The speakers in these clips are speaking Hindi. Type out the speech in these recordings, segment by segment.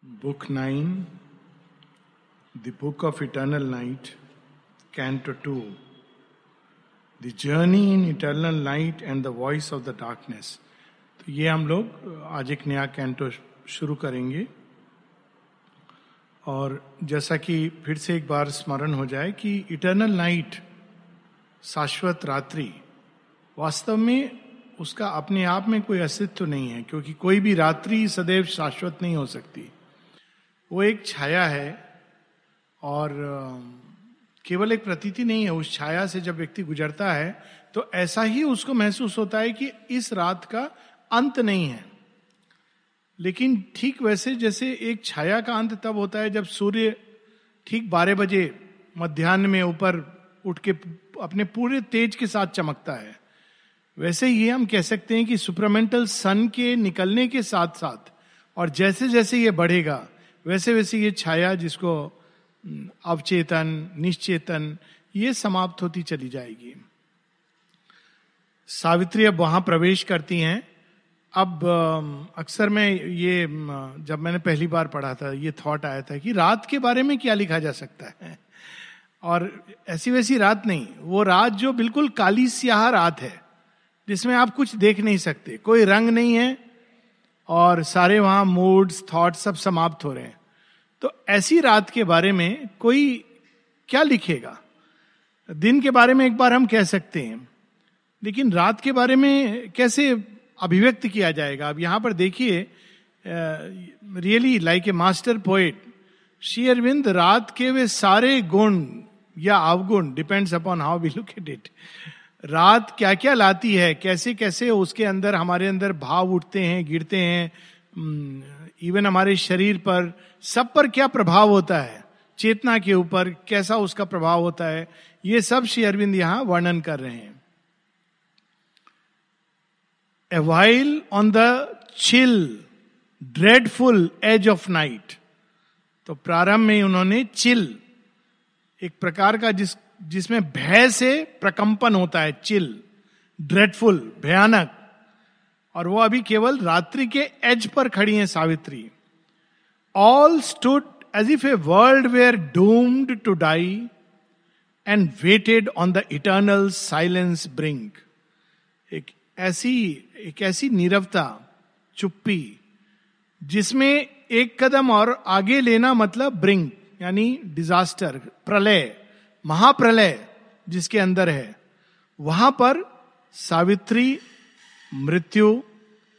Book 9, the Book of Eternal Night, Canto 2. The Journey in Eternal Night and the Voice of the Darkness. तो ये हम लोग आज एक नया कैंटो शुरू करेंगे और जैसा कि फिर से एक बार स्मरण हो जाए कि इटर्नल नाइट, शाश्वत रात्रि, वास्तव में उसका अपने आप में कोई अस्तित्व नहीं है, क्योंकि कोई भी रात्रि सदैव शाश्वत नहीं हो सकती. वो एक छाया है और केवल एक प्रतीति नहीं है. उस छाया से जब व्यक्ति गुजरता है तो ऐसा ही उसको महसूस होता है कि इस रात का अंत नहीं है. लेकिन ठीक वैसे जैसे एक छाया का अंत तब होता है जब सूर्य ठीक 12 बजे मध्याह्न में ऊपर उठ के अपने पूरे तेज के साथ चमकता है, वैसे ही हम कह सकते हैं कि सुप्रमेंटल सन के निकलने के साथ साथ और जैसे जैसे ये बढ़ेगा वैसे वैसे ये छाया, जिसको अवचेतन, निश्चेतन, ये समाप्त होती चली जाएगी. सावित्री अब वहां प्रवेश करती हैं. अब अक्सर मैं ये, जब मैंने पहली बार पढ़ा था, ये थॉट आया था कि रात के बारे में क्या लिखा जा सकता है. और ऐसी वैसी रात नहीं, वो रात जो बिल्कुल काली स्याह रात है, जिसमें आप कुछ देख नहीं सकते, कोई रंग नहीं है और सारे वहां मूड्स, थॉट्स सब समाप्त हो रहे हैं. तो ऐसी रात के बारे में कोई क्या लिखेगा? दिन के बारे में एक बार हम कह सकते हैं, लेकिन रात के बारे में कैसे अभिव्यक्त किया जाएगा? अब यहां पर देखिए, really like a master poet Shri Aurobindo, रात के वे सारे गुण या अवगुण, depends upon how we look at it, रात क्या क्या लाती है, कैसे कैसे उसके अंदर, हमारे अंदर भाव उठते हैं, गिरते हैं, इवन हमारे शरीर पर, सब पर क्या प्रभाव होता है, चेतना के ऊपर कैसा उसका प्रभाव होता है, ये सब श्री अरविंद यहां वर्णन कर रहे हैं. A while on the chill dreadful edge of night. तो प्रारंभ में उन्होंने चिल, एक प्रकार का जिसमें भय से प्रकंपन होता है, चिल, ड्रेडफुल, भयानक, और वो अभी केवल रात्रि के एज पर खड़ी हैं Savitri. All stood as if a world were doomed to die and waited on the eternal silence brink. एक ऐसी नीरवता, चुप्पी, जिसमें एक कदम और आगे लेना मतलब ब्रिंक यानी डिजास्टर, प्रलय, महाप्रलय जिसके अंदर है, वहां पर सावित्री, मृत्यु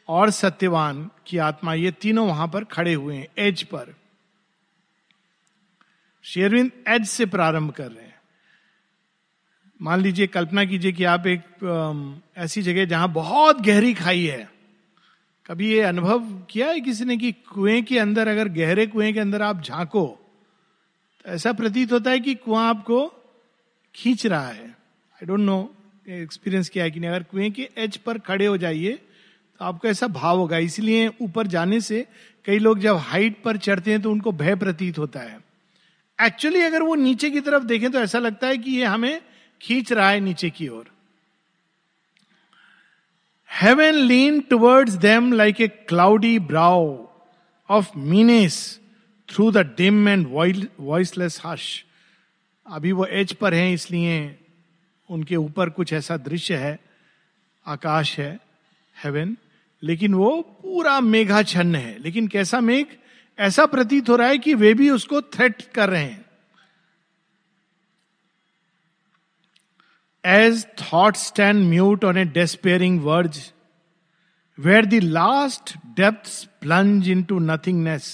और सत्यवान की आत्मा, ये तीनों वहां पर खड़े हुए हैं as per. Shri Arvind as से प्रारंभ कर रहे हैं. मान लीजिए, कल्पना कीजिए कि आप एक ऐसी जगह जहां बहुत गहरी खाई है. कभी ये अनुभव किया है किसी ने कि कुएं के अंदर, अगर गहरे कुएं के अंदर आप झांको तो ऐसा प्रतीत होता है कि कुआं आपको खींच रहा है. आई डोंट नो एक्सपीरियंस किया है कि नहीं. अगर कुएं के एज पर खड़े हो जाइए तो आपको ऐसा भाव होगा. इसलिए ऊपर जाने से कई लोग जब हाइट पर चढ़ते हैं तो उनको भय प्रतीत होता है. एक्चुअली अगर वो नीचे की तरफ देखें तो ऐसा लगता है कि ये हमें खींच रहा है नीचे की ओर. Heaven leaned towards them like a cloudy brow of menace through the dim and voiceless hush. अभी वो एज पर हैं, इसलिए उनके ऊपर कुछ ऐसा दृश्य है, आकाश है, हेवन, लेकिन वो पूरा मेघाच्छन्न है. लेकिन कैसा मेघ? ऐसा प्रतीत हो रहा है कि वे भी उसको थ्रेट कर रहे हैं. As thoughts stand mute on a despairing verge, where the last depths plunge into nothingness,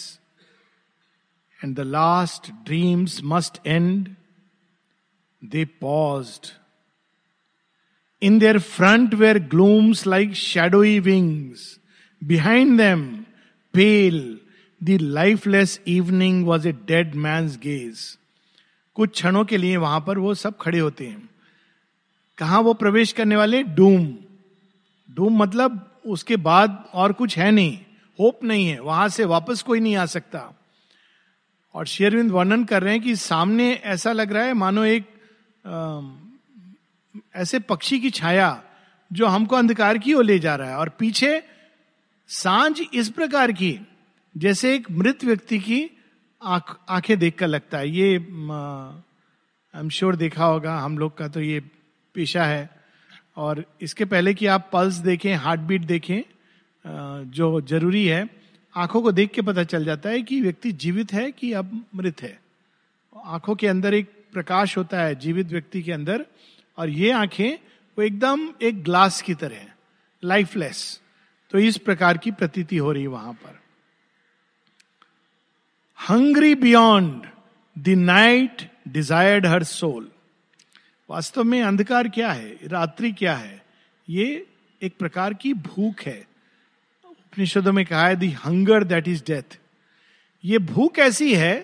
and the last dreams must end, they paused. In their front were glooms like shadowy wings. Behind them, pale, the lifeless evening was a dead man's gaze. कुछ क्षणों के लिए वहां पर वो सब खड़े होते हैं. कहां वो प्रवेश करने वाले? डूम. डूम मतलब उसके बाद और कुछ है नहीं, होप नहीं है, वहां से वापस कोई नहीं आ सकता. और श्री अरविंद वर्णन कर रहे हैं कि सामने ऐसा लग रहा है मानो एक ऐसे पक्षी की छाया जो हमको अंधकार की ओर ले जा रहा है, और पीछे सांझ इस प्रकार की जैसे एक मृत व्यक्ति की आंखें देखकर लगता है। ये आई एम श्योर देखा होगा, हम लोग का तो ये पेशा है। और इसके पहले कि आप पल्स देखें, हार्ट बीट देखें, जो जरूरी है, आंखों को देख के पता चल जाता है कि व्यक्ति जीवित है कि अब मृत है। आंखों के अंदर एक प्रकाश होता है जीवित व्यक्ति के अंदर, और ये आंखें वो एकदम एक ग्लास की तरह है, लाइफलेस। तो इस प्रकार की प्रतीति हो रही है वहां पर। Hungry beyond the night desired her soul. वास्तव में अंधकार क्या है, रात्रि क्या है, ये एक प्रकार की भूख है। उपनिषदों में कहा है the hunger that is death. ये भूख ऐसी है,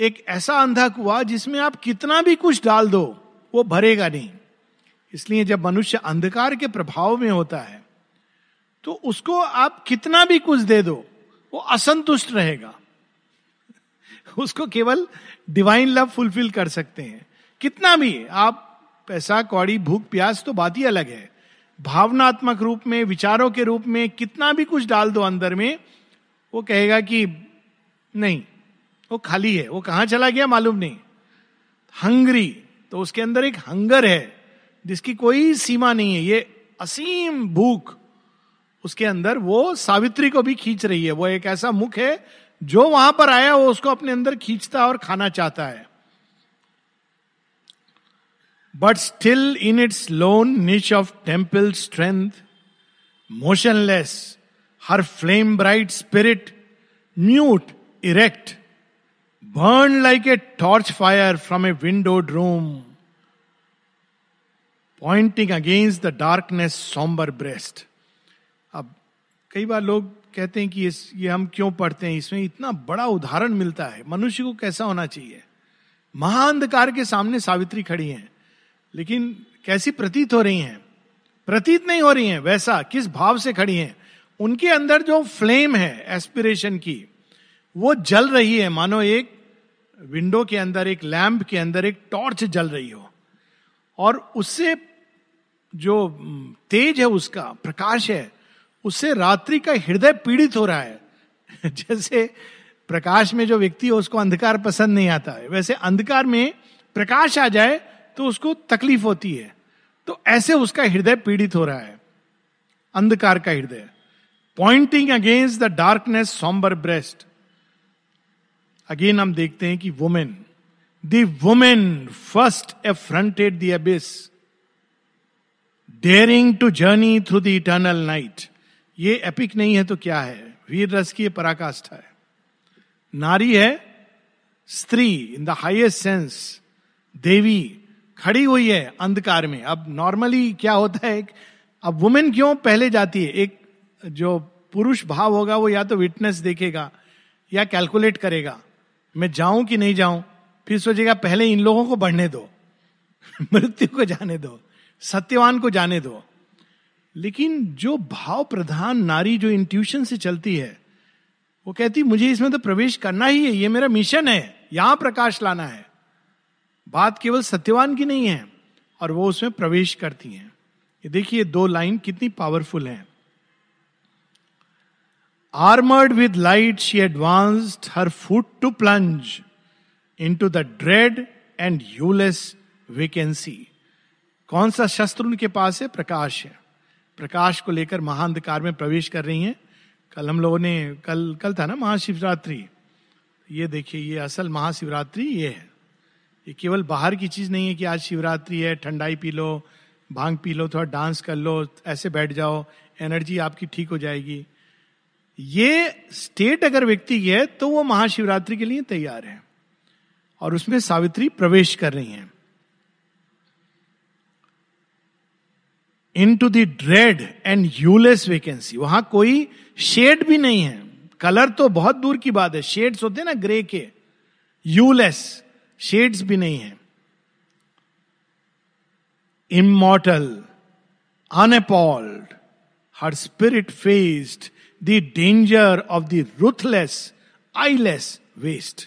एक ऐसा अंधा कुआं जिसमें आप कितना भी कुछ डाल दो वो भरेगा नहीं। इसलिए जब मनुष्य अंधकार के प्रभाव में होता है तो उसको आप कितना भी कुछ दे दो वो असंतुष्ट रहेगा। उसको केवल डिवाइन लव फुलफिल कर सकते हैं। कितना भी आप पैसा कौड़ी भूख प्यास तो बात ही अलग है, भावनात्मक रूप में विचारों के रूप में कितना भी कुछ डाल दो अंदर में, वो कहेगा कि नहीं, वो खाली है, वो कहाँ चला गया मालूम नहीं। हंग्री, तो उसके अंदर एक हंगर है जिसकी कोई सीमा नहीं है। ये असीम भूख उसके अंदर वो सावित्री को भी खींच रही है। वो एक ऐसा मुख है जो वहां पर आया वो उसको अपने अंदर खींचता और खाना चाहता है। But still in its lone niche of temple strength, motionless her flame bright spirit, mute erect, burn like a torch fire from a windowed room, pointing against the darkness sombre breast. अब कई बार लोग कहते हैं कि ये हम क्यों पढ़ते हैं, इसमें इतना बड़ा उदाहरण मिलता है मनुष्य को कैसा होना चाहिए। महाअंधकार के सामने सावित्री खड़ी हैं, लेकिन कैसी प्रतीत हो रही हैं, प्रतीत नहीं हो रही हैं वैसा, किस भाव से खड़ी हैं। उनके अंदर जो फ्लेम है एस्पिरेशन की वो जल रही है, मानो एक विंडो के अंदर, एक लैम्प के अंदर एक टॉर्च जल रही हो, और उससे जो तेज है, उसका प्रकाश है, उससे रात्रि का हृदय पीड़ित हो रहा है। जैसे प्रकाश में जो व्यक्ति हो उसको अंधकार पसंद नहीं आता है, वैसे अंधकार में प्रकाश आ जाए तो उसको तकलीफ होती है। तो ऐसे उसका हृदय पीड़ित हो रहा है, अंधकार का हृदय। Pointing against the darkness sombre breast. Again हम देखते हैं कि women, The woman first affronted the abyss, daring to journey through the eternal night. ये एपिक नहीं है तो क्या है, वीर रस की पराकाष्ठा है। नारी है, स्त्री इन द हाईएस्ट सेंस, देवी खड़ी हुई है अंधकार में। अब नॉर्मली क्या होता है, अब वुमेन क्यों पहले जाती है, एक जो पुरुष भाव होगा वो या तो विटनेस देखेगा या कैलकुलेट करेगा, मैं जाऊं कि नहीं जाऊं, फिर सोचेगा पहले इन लोगों को बढ़ने दो, मृत्यु को जाने दो, सत्यवान को जाने दो। लेकिन जो भाव प्रधान नारी जो इंट्यूशन से चलती है वो कहती मुझे इसमें तो प्रवेश करना ही है, ये मेरा मिशन है, यहां प्रकाश लाना है। बात केवल सत्यवान की नहीं है, और वो उसमें प्रवेश करती हैं। ये देखिए दो लाइन कितनी पावरफुल है। Armoured with light she advanced her foot to plunge into the dread and useless vacancy. कौन सा शस्त्र उनके पास है, प्रकाश है। प्रकाश को लेकर महाअंधकार में प्रवेश कर रही हैं। कल हम लोगों ने कल था ना महाशिवरात्रि, ये देखिए ये असल महाशिवरात्रि ये है। ये केवल बाहर की चीज नहीं है कि आज शिवरात्रि है, ठंडाई पी लो, भांग पी लो, थोड़ा डांस कर लो, ऐसे बैठ जाओ, एनर्जी आपकी ठीक हो जाएगी। ये स्टेट अगर व्यक्ति की है तो वो महाशिवरात्रि के लिए तैयार है, और उसमें सावित्री प्रवेश कर रही हैं। Into the dread and useless vacancy. वहां कोई शेड भी नहीं है, कलर तो बहुत दूर की बात है, शेड्स होते हैं ना ग्रे के, useless शेड्स भी नहीं है। Immortal, unappalled, her spirit faced the danger of the ruthless, eyeless waste.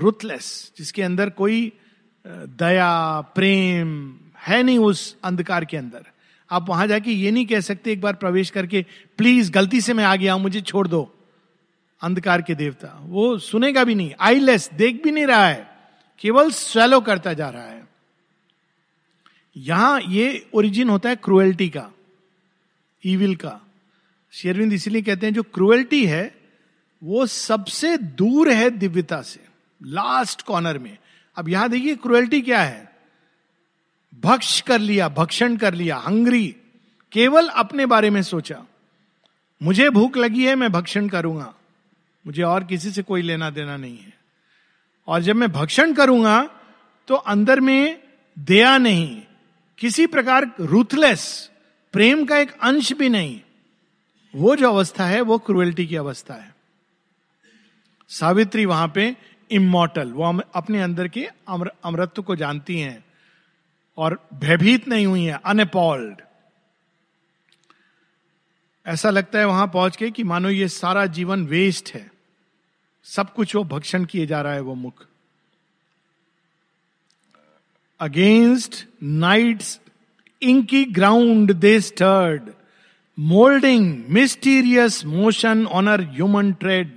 Ruthless, जिसके अंदर कोई दया प्रेम है नहीं, उस अंधकार के अंदर आप वहां जाके ये नहीं कह सकते एक बार प्रवेश करके, प्लीज गलती से मैं आ गया हूं मुझे छोड़ दो, अंधकार के देवता, वो सुनेगा भी नहीं, आईलेस, देख भी नहीं रहा है, केवल स्वैलो करता जा रहा है. यहां ये ओरिजिन होता है क्रूएल्टी का, ईविल का. श्री अरविंद इसीलिए कहते हैं जो क्रूएल्टी है वो सबसे दूर है दिव्यता से, लास्ट कॉर्नर में. अब यहां देखिए क्रूएल्टी क्या है, भक्ष कर लिया, भक्षण कर लिया, हंग्री, केवल अपने बारे में सोचा, मुझे भूख लगी है मैं भक्षण करूंगा, मुझे और किसी से कोई लेना देना नहीं है. और जब मैं भक्षण करूंगा तो अंदर में दया नहीं, किसी प्रकार रूथलेस, प्रेम का एक अंश भी नहीं. वो जो अवस्था है वो क्रूएल्टी की अवस्था है. सावित्री वहां पे इमॉर्टल, वो अपने अंदर के अमृत को जानती हैं और भयभीत नहीं हुई है, अनअपॉल्ड. ऐसा लगता है वहां पहुंच के कि मानो ये सारा जीवन वेस्ट है, सब कुछ वो भक्षण किए जा रहा है. वो मुख against night's inky ground they stirred, moulding mysterious motion on our human tread,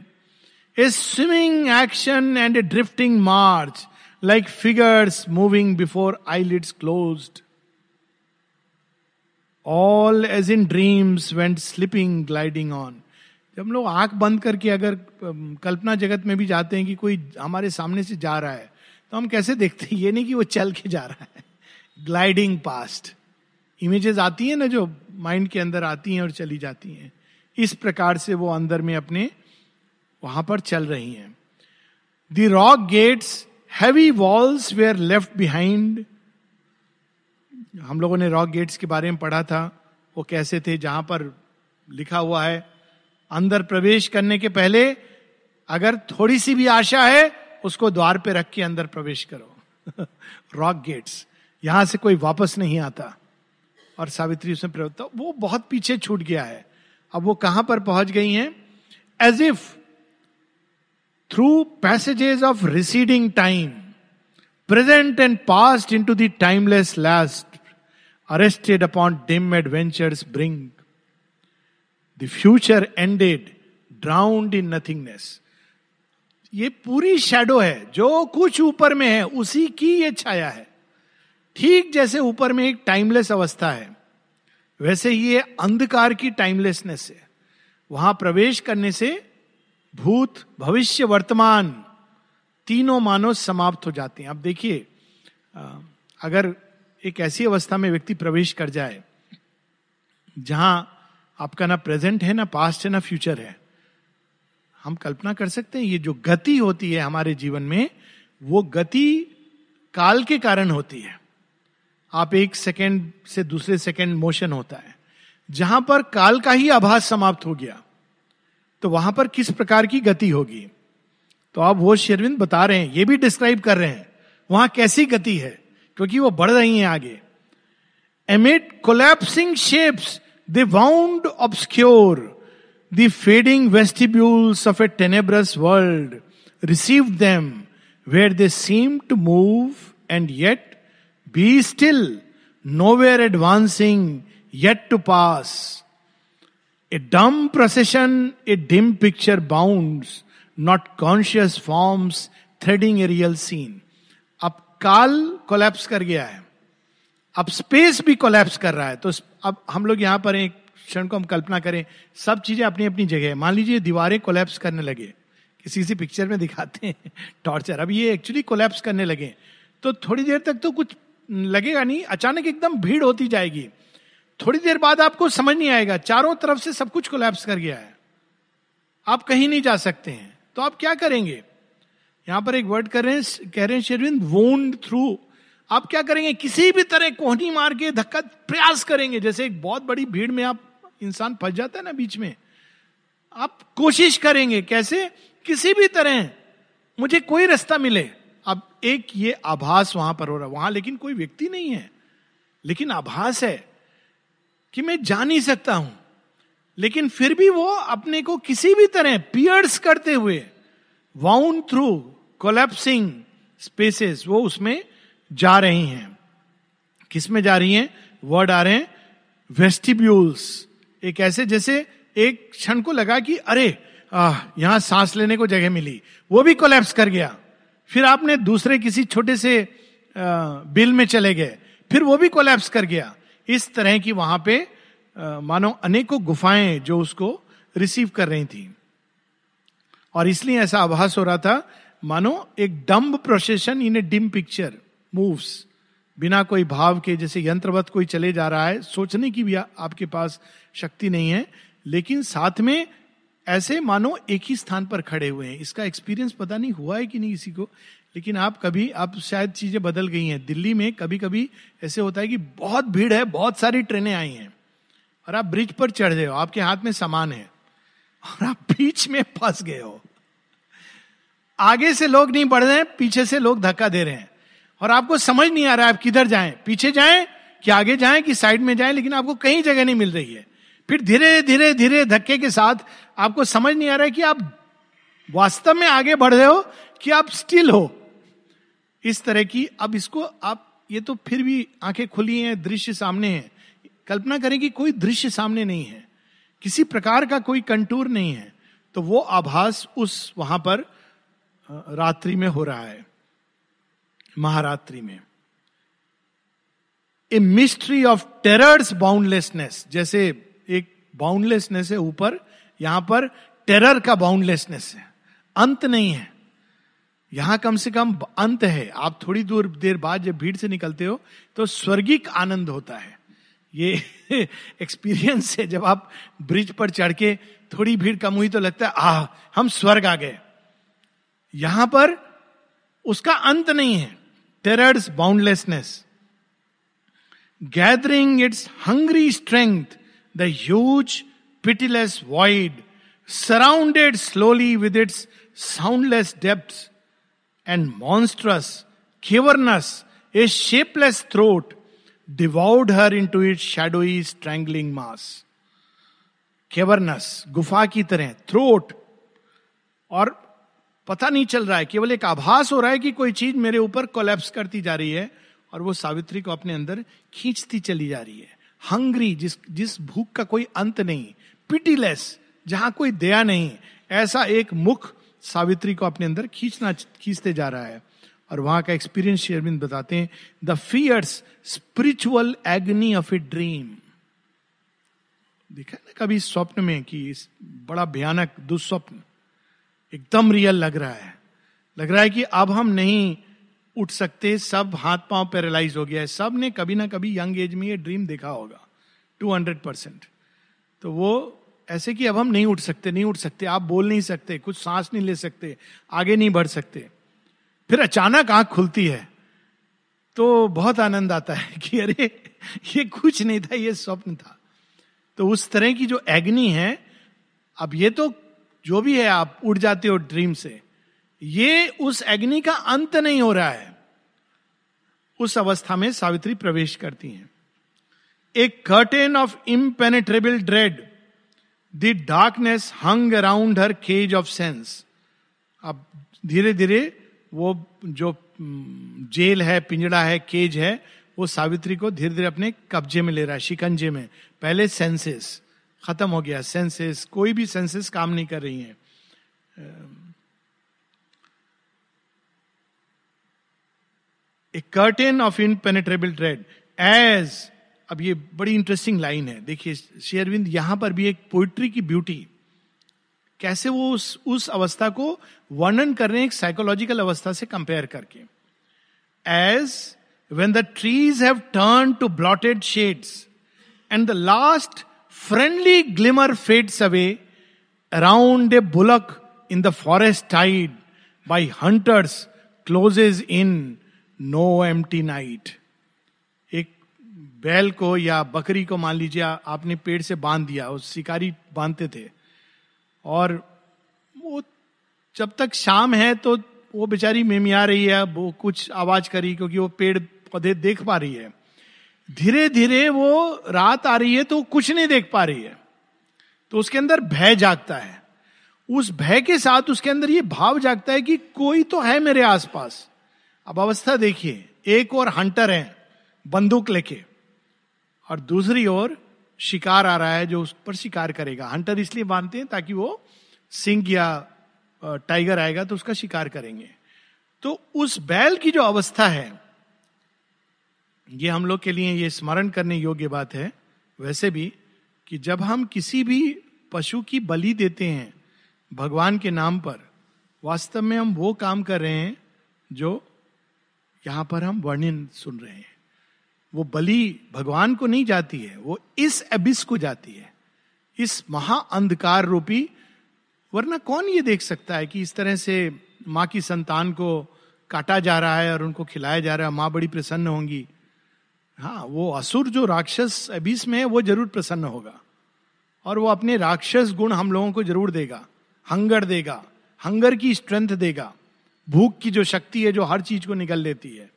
a swimming action and a drifting march like figures moving before eyelids closed. All as in dreams went slipping, gliding on. जब हम लोग आंख बंद करके अगर कल्पना जगत में भी जाते हैं कि कोई हमारे सामने से जा रहा है तो हम कैसे देखते हैं, ये नहीं कि वो चल के जा रहा है, ग्लाइडिंग पास्ट. इमेजेस आती हैं ना जो माइंड के अंदर आती हैं और चली जाती हैं, इस प्रकार से वो अंदर में अपने वहां पर चल रही हैं. The rock gates, heavy walls were left behind. हम लोगों ने रॉक गेट्स के बारे में पढ़ा था, वो कैसे थे, जहां पर लिखा हुआ है अंदर प्रवेश करने के पहले अगर थोड़ी सी भी आशा है उसको द्वार पे रख के अंदर प्रवेश करो. रॉक गेट्स, यहां से कोई वापस नहीं आता. और सावित्री उसमें प्रवृत्त, वो बहुत पीछे छूट गया है. अब वो कहां पर पहुंच गई हैं? As if through passages of receding time, present and past into the timeless last, arrested upon dim adventure's brink. The future ended, drowned in nothingness. ये पूरी शैडो है, जो कुछ ऊपर में है उसी की ये छाया है. ठीक जैसे ऊपर में एक टाइमलेस अवस्था है, वैसे ही ये अंधकार की टाइमलेसनेस है. वहां प्रवेश करने से भूत, भविष्य, वर्तमान तीनों मानव समाप्त हो जाते हैं. अब देखिए, अगर एक ऐसी अवस्था में व्यक्ति प्रवेश कर जाए जहां आपका ना प्रेजेंट है, ना पास्ट है, ना फ्यूचर है, हम कल्पना कर सकते हैं ये जो गति होती है हमारे जीवन में, वो गति काल के कारण होती है. आप एक सेकेंड से दूसरे सेकेंड मोशन होता है. जहां पर काल का ही आभास समाप्त हो गया तो वहां पर किस प्रकार की गति होगी? तो आप वो श्री अरविंद बता रहे हैं, ये भी डिस्क्राइब कर रहे हैं वहां कैसी गति है, क्योंकि वो बढ़ रही है आगे. Amid collapsing shapes they wound obscure, the fading vestibules of a tenebrous world received them where they seem to move and yet be still, nowhere advancing yet to pass. A dumb procession, a dim picture bounds, Not conscious forms threading a real scene. अब काल कोलैप्स कर गया है, अब स्पेस भी कोलैप्स कर रहा है. तो अब हम लोग यहां पर एक क्षण को हम कल्पना करें, सब चीजें अपनी अपनी जगह है. मान लीजिए दीवारें कोलैप्स करने लगे, किसी पिक्चर में दिखाते हैं टॉर्चर, अब ये एक्चुअली कोलैप्स करने लगे. तो थोड़ी देर तक तो कुछ लगेगा नहीं, अचानक एकदम भीड़ होती जाएगी. थोड़ी देर बाद आपको समझ नहीं आएगा, चारों तरफ से सब कुछ कोलैप्स कर गया है, आप कहीं नहीं जा सकते हैं. तो आप क्या करेंगे? यहां पर एक वर्ड कह रहे हैं शेरविंद, वोंड थ्रू. आप क्या करेंगे? किसी भी तरह कोहनी मार के धक्का प्रयास करेंगे. जैसे एक बहुत बड़ी भीड़ में आप इंसान फंस जाता है ना बीच में, आप कोशिश करेंगे कैसे, किसी भी तरह मुझे कोई रास्ता मिले. अब एक ये आभास वहां पर हो रहा है, वहां लेकिन कोई व्यक्ति नहीं है, लेकिन आभास है कि मैं जा नहीं सकता हूं. लेकिन फिर भी वो अपने को किसी भी तरह पियर्स करते हुए, वाउंड थ्रू कोलैप्सिंग स्पेसेस, वो उसमें जा रही हैं. किसमें जा रही हैं? वर्ड आ रहे हैं वेस्टिब्यूल्स. एक ऐसे जैसे एक क्षण को लगा कि अरे यहां सांस लेने को जगह मिली, वो भी कोलैप्स कर गया, फिर आपने दूसरे किसी छोटे से बिल में चले गए, फिर वो भी कोलैप्स कर गया. इस तरह की वहां पे मानो अनेकों गुफाएं जो उसको रिसीव कर रही थी, और इसलिए ऐसा आभास हो रहा था मानो एक dumb procession in a dim picture moves, बिना कोई भाव के, जैसे यंत्रवत कोई चले जा रहा है. सोचने की भी आपके पास शक्ति नहीं है, लेकिन साथ में ऐसे मानो एक ही स्थान पर खड़े हुए हैं. इसका एक्सपीरियंस पता नहीं हुआ है कि नहीं किसी को, लेकिन आप कभी, आप शायद चीजें बदल गई हैं. दिल्ली में कभी कभी ऐसे होता है कि बहुत भीड़ है, बहुत सारी ट्रेनें आई हैं और आप ब्रिज पर चढ़ गए हो, आपके हाथ में सामान है और आप बीच में फंस गए हो. आगे से लोग नहीं बढ़ रहे हैं, पीछे से लोग धक्का दे रहे हैं और आपको समझ नहीं आ रहा है आप किधर जाएं, पीछे जाएं कि आगे जाएं कि साइड में जाएं, लेकिन आपको कहीं जगह नहीं मिल रही है. फिर धीरे धीरे धीरे धक्के के साथ आपको समझ नहीं आ रहा है कि आप वास्तव में आगे बढ़ रहे हो कि आप स्टिल हो. इस तरह की, अब इसको आप, ये तो फिर भी आंखें खुली हैं, दृश्य सामने है. कल्पना करें कि कोई दृश्य सामने नहीं है, किसी प्रकार का कोई कंटूर नहीं है, तो वो आभास उस वहां पर रात्रि में हो रहा है, महारात्रि में. A mystery of terrors boundlessness, जैसे एक बाउंडलेसनेस है ऊपर, यहां पर टेरर का बाउंडलेसनेस है, अंत नहीं है. यहां कम से कम अंत है, आप थोड़ी दूर देर बाद जब भीड़ से निकलते हो तो स्वर्गिक आनंद होता है. ये एक्सपीरियंस है, जब आप ब्रिज पर चढ़ के थोड़ी भीड़ कम हुई तो लगता है आह, हम स्वर्ग आ गए. यहां पर उसका अंत नहीं है. Terror's boundlessness, gathering its hungry strength, the huge pitiless void, surrounded slowly with its soundless depths and monstrous cavernous, a shapeless throat, devoured her into its shadowy strangling mass. Cavernous, गुफा की तरह, throat, और पता नहीं चल रहा है, केवल एक आभास हो रहा है कि कोई चीज मेरे ऊपर कोलैप्स करती जा रही है और वो सावित्री को अपने अंदर खींचती चली जा रही है. हंग्री, जिस भूख का कोई अंत नहीं, पिटीलेस, जहां कोई दया नहीं, ऐसा एक मुख सावित्री को अपने अंदर खींचते जा रहा है. और वहां का एक्सपीरियंस शेरविंद बताते हैं, the fierce spiritual agony of a dream. देखा ना कभी स्वप्न में कि इस बड़ा भयानक दुस्वप्न एकदम रियल लग रहा है, लग रहा है कि अब हम नहीं उठ सकते, सब हाथ पांव पैरालाइज हो गया है. सब ने कभी ना कभी यंग एज में ये ड्रीम देखा होगा 200%. तो वो ऐसे कि अब हम नहीं उठ सकते, नहीं उठ सकते, आप बोल नहीं सकते, कुछ सांस नहीं ले सकते, आगे नहीं बढ़ सकते. फिर अचानक आंख खुलती है तो बहुत आनंद आता है कि अरे ये कुछ नहीं था, ये स्वप्न था. तो उस तरह की जो एग्नी है, अब ये तो जो भी है आप उड़ जाते हो ड्रीम से, ये उस एग्नी का अंत नहीं हो रहा है. उस अवस्था में सावित्री प्रवेश करती हैं. A curtain of impenetrable dread, the darkness hung around her cage of sense. अब धीरे धीरे वो जो जेल है, पिंजड़ा है, केज है, वो सावित्री को धीरे धीरे अपने कब्जे में ले रहा है, शिकंजे में. पहले सेंसेस खत्म हो गया, सेंसेस, कोई भी सेंसेस काम नहीं कर रही है. A curtain of impenetrable dread as, अब ये बड़ी इंटरेस्टिंग लाइन है, देखिए शेरविंद यहां पर भी एक पोइट्री की ब्यूटी, कैसे वो उस अवस्था को वर्णन कर रहे हैं एक साइकोलॉजिकल अवस्था से कंपेयर करके. As when the trees have turn to blotted shades and the last friendly glimmer fades away around a bullock in the forest tied by hunters closes in no empty night. एक बैल को या बकरी को मान लीजिए आपने पेड़ से बांध दिया, उस शिकारी बांधते थे, और वो जब तक शाम है तो वो बेचारी मेमिया रही है, वो कुछ आवाज करी क्योंकि वो पेड़ पौधे देख पा रही है. धीरे धीरे वो रात आ रही है तो कुछ नहीं देख पा रही है, तो उसके अंदर भय जागता है. उस भय के साथ उसके अंदर ये भाव जागता है कि कोई तो है मेरे आसपास. अब अवस्था देखिए, एक और हंटर है बंदूक लेके और दूसरी ओर शिकार आ रहा है जो उस पर शिकार करेगा. हंटर इसलिए बांधते हैं ताकि वो सिंह या टाइगर आएगा तो उसका शिकार करेंगे। तो उस बैल की जो अवस्था है, ये हम लोग के लिए ये स्मरण करने योग्य बात है वैसे भी, कि जब हम किसी भी पशु की बलि देते हैं भगवान के नाम पर, वास्तव में हम वो काम कर रहे हैं जो यहाँ पर हम वर्णन सुन रहे हैं। वो बलि भगवान को नहीं जाती है, वो इस एबिस को जाती है, इस महाअंधकार रूपी। वरना कौन ये देख सकता है कि इस तरह से माँ की संतान को काटा जा रहा है और उनको खिलाया जा रहा है, माँ बड़ी प्रसन्न होंगी। हाँ, वो असुर जो राक्षस एबिस में है वो जरूर प्रसन्न होगा और वो अपने राक्षस गुण हम लोगों को जरूर देगा, हंगर देगा, हंगर की स्ट्रेंथ देगा, भूख की जो शक्ति है जो हर चीज को निगल लेती है।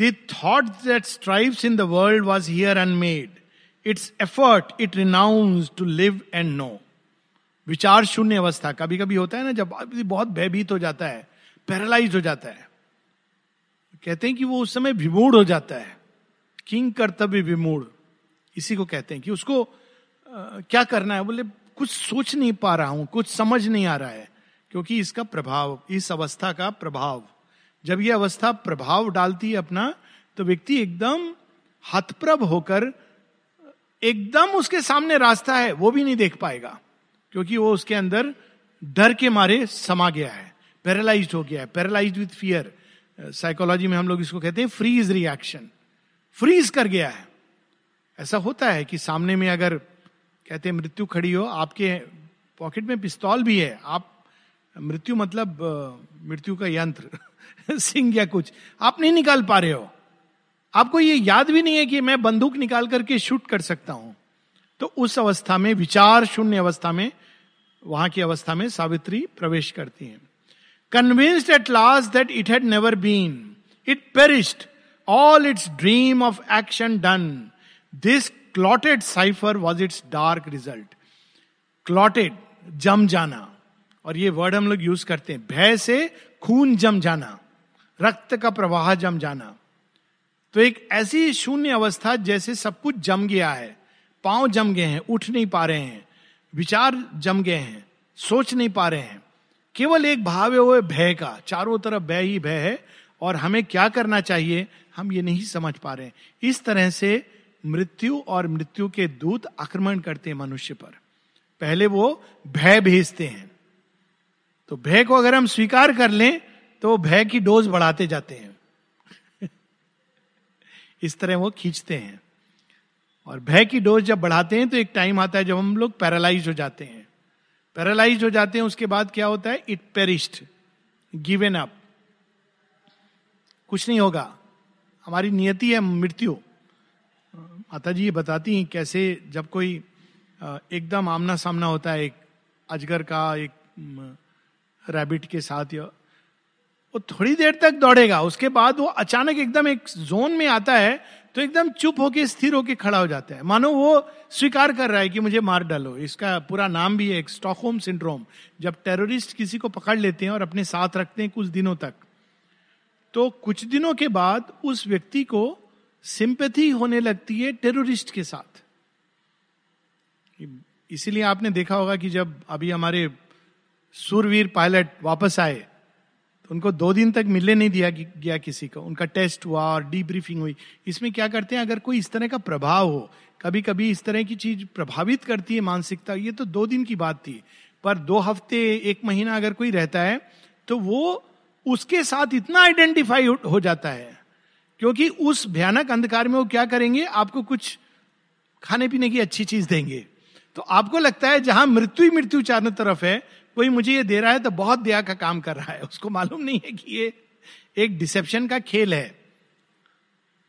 The thought that strives in the world was here unmade. Its effort it renounced to live and know. विचार शून्य अवस्था। कभी कभी होता है ना, जब आदमी बहुत भयभीत हो जाता है, पैरालाइज हो जाता है, कहते हैं कि वो उस समय विमूढ़ हो जाता है, किंग कर्तव्य विमूढ़। इसी को कहते हैं कि उसको क्या करना है, बोले कुछ सोच नहीं पा रहा हूं, कुछ समझ नहीं आ रहा है, क्योंकि इसका प्रभाव, इस अवस्था का प्रभाव, जब यह अवस्था प्रभाव डालती है अपना, तो व्यक्ति एकदम हतप्रभ होकर, एकदम उसके सामने रास्ता है वो भी नहीं देख पाएगा, क्योंकि वो उसके अंदर डर के मारे समा गया है, पैरालाइज्ड हो गया है। पैरालाइज्ड विथ फियर, साइकोलॉजी में हम लोग इसको कहते हैं फ्रीज रिएक्शन, फ्रीज कर गया है। ऐसा होता है कि सामने में अगर कहते हैं मृत्यु खड़ी हो, आपके पॉकेट में पिस्तौल भी है, आप मृत्यु मतलब मृत्यु का यंत्र सिंह या कुछ आप नहीं निकाल पा रहे हो, आपको ये याद भी नहीं है कि मैं बंदूक निकाल करके शूट कर सकता हूं। तो उस अवस्था में, विचार शून्य अवस्था में, वहां की अवस्था में सावित्री प्रवेश करती हैं। Convinced at last that it had never been, it perished all its dream of action done, this clotted cipher was its dark result. Clotted, जम जाना, और ये वर्ड हम लोग यूज करते हैं, भय से खून जम जाना, रक्त का प्रवाह जम जाना। तो एक ऐसी शून्य अवस्था जैसे सब कुछ जम गया है, पांव जम गए हैं, उठ नहीं पा रहे हैं, विचार जम गए हैं, सोच नहीं पा रहे हैं, केवल एक भाव है भय का, चारों तरफ भय ही भय है, और हमें क्या करना चाहिए हम ये नहीं समझ पा रहे हैं। इस तरह से मृत्यु और मृत्यु के दूत आक्रमण करते हैं मनुष्य पर। पहले वो भय भेजते हैं, तो भय को अगर हम स्वीकार कर लें तो भय की डोज बढ़ाते जाते हैं इस तरह वो खींचते हैं, और भय की डोज जब बढ़ाते हैं तो एक टाइम आता है जब हम लोग पैरालाइज हो जाते हैं। पैरालाइज हो जाते हैं, उसके बाद क्या होता है, इट पेरिश्ड, गिवन अप, कुछ नहीं होगा, हमारी नियति है मृत्यु। माता जी ये बताती हैं कैसे जब कोई एकदम आमना सामना होता है एक अजगर का एक रैबिट के साथ, वो थोड़ी देर तक दौड़ेगा, उसके बाद वो अचानक एकदम एक जोन में आता है तो एकदम चुप होके, स्थिर होके खड़ा हो जाता है, मानो वो स्वीकार कर रहा है कि मुझे मार डालो। इसका पूरा नाम भी है एक स्टॉकहोम सिंड्रोम। जब टेररिस्ट किसी को पकड़ लेते हैं और अपने साथ रखते हैं कुछ दिनों तक, तो कुछ दिनों के बाद उस व्यक्ति को सिंपैथी होने लगती है टेररिस्ट के साथ। इसीलिए आपने देखा होगा कि जब अभी हमारे सूरवीर पायलट वापस आए, उनको 2 दिन तक मिलने नहीं दिया गया किसी को, उनका टेस्ट हुआ और डीब्रीफिंग हुई। इसमें क्या करते हैं, अगर कोई इस तरह का प्रभाव हो, कभी कभी इस तरह की चीज प्रभावित करती है मानसिकता। ये तो 2 दिन की बात थी, पर 2 हफ्ते 1 महीना अगर कोई रहता है तो वो उसके साथ इतना आइडेंटिफाई हो जाता है, क्योंकि उस भयानक अंधकार में वो क्या करेंगे, आपको कुछ खाने पीने की अच्छी चीज देंगे, तो आपको लगता है जहां मृत्यु ही मृत्यु चारों तरफ है, कोई मुझे ये दे रहा है तो बहुत दया का काम कर रहा है। उसको मालूम नहीं है कि ये एक डिसेप्शन का खेल है।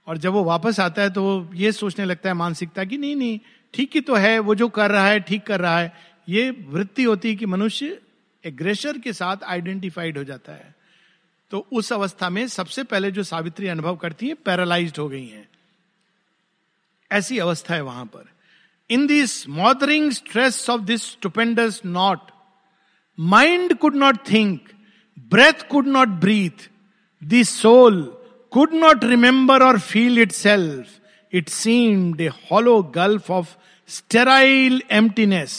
और जब वो वापस आता है तो ये सोचने लगता है मानसिकता कि नहीं नहीं ठीक ही तो है, वो जो कर रहा है ठीक कर रहा है। ये वृत्ति होती है कि मनुष्य एग्रेसर के साथ आइडेंटिफाइड हो जाता है। तो उस अवस्था में सबसे पहले जो सावित्री अनुभव करती है, पैरालाइज्ड हो गई है, ऐसी अवस्था है वहां पर। In this mothering stress of this stupendous not, Mind could not think, breath could not breathe, the soul could not remember or feel itself. It seemed a hollow gulf of sterile emptiness,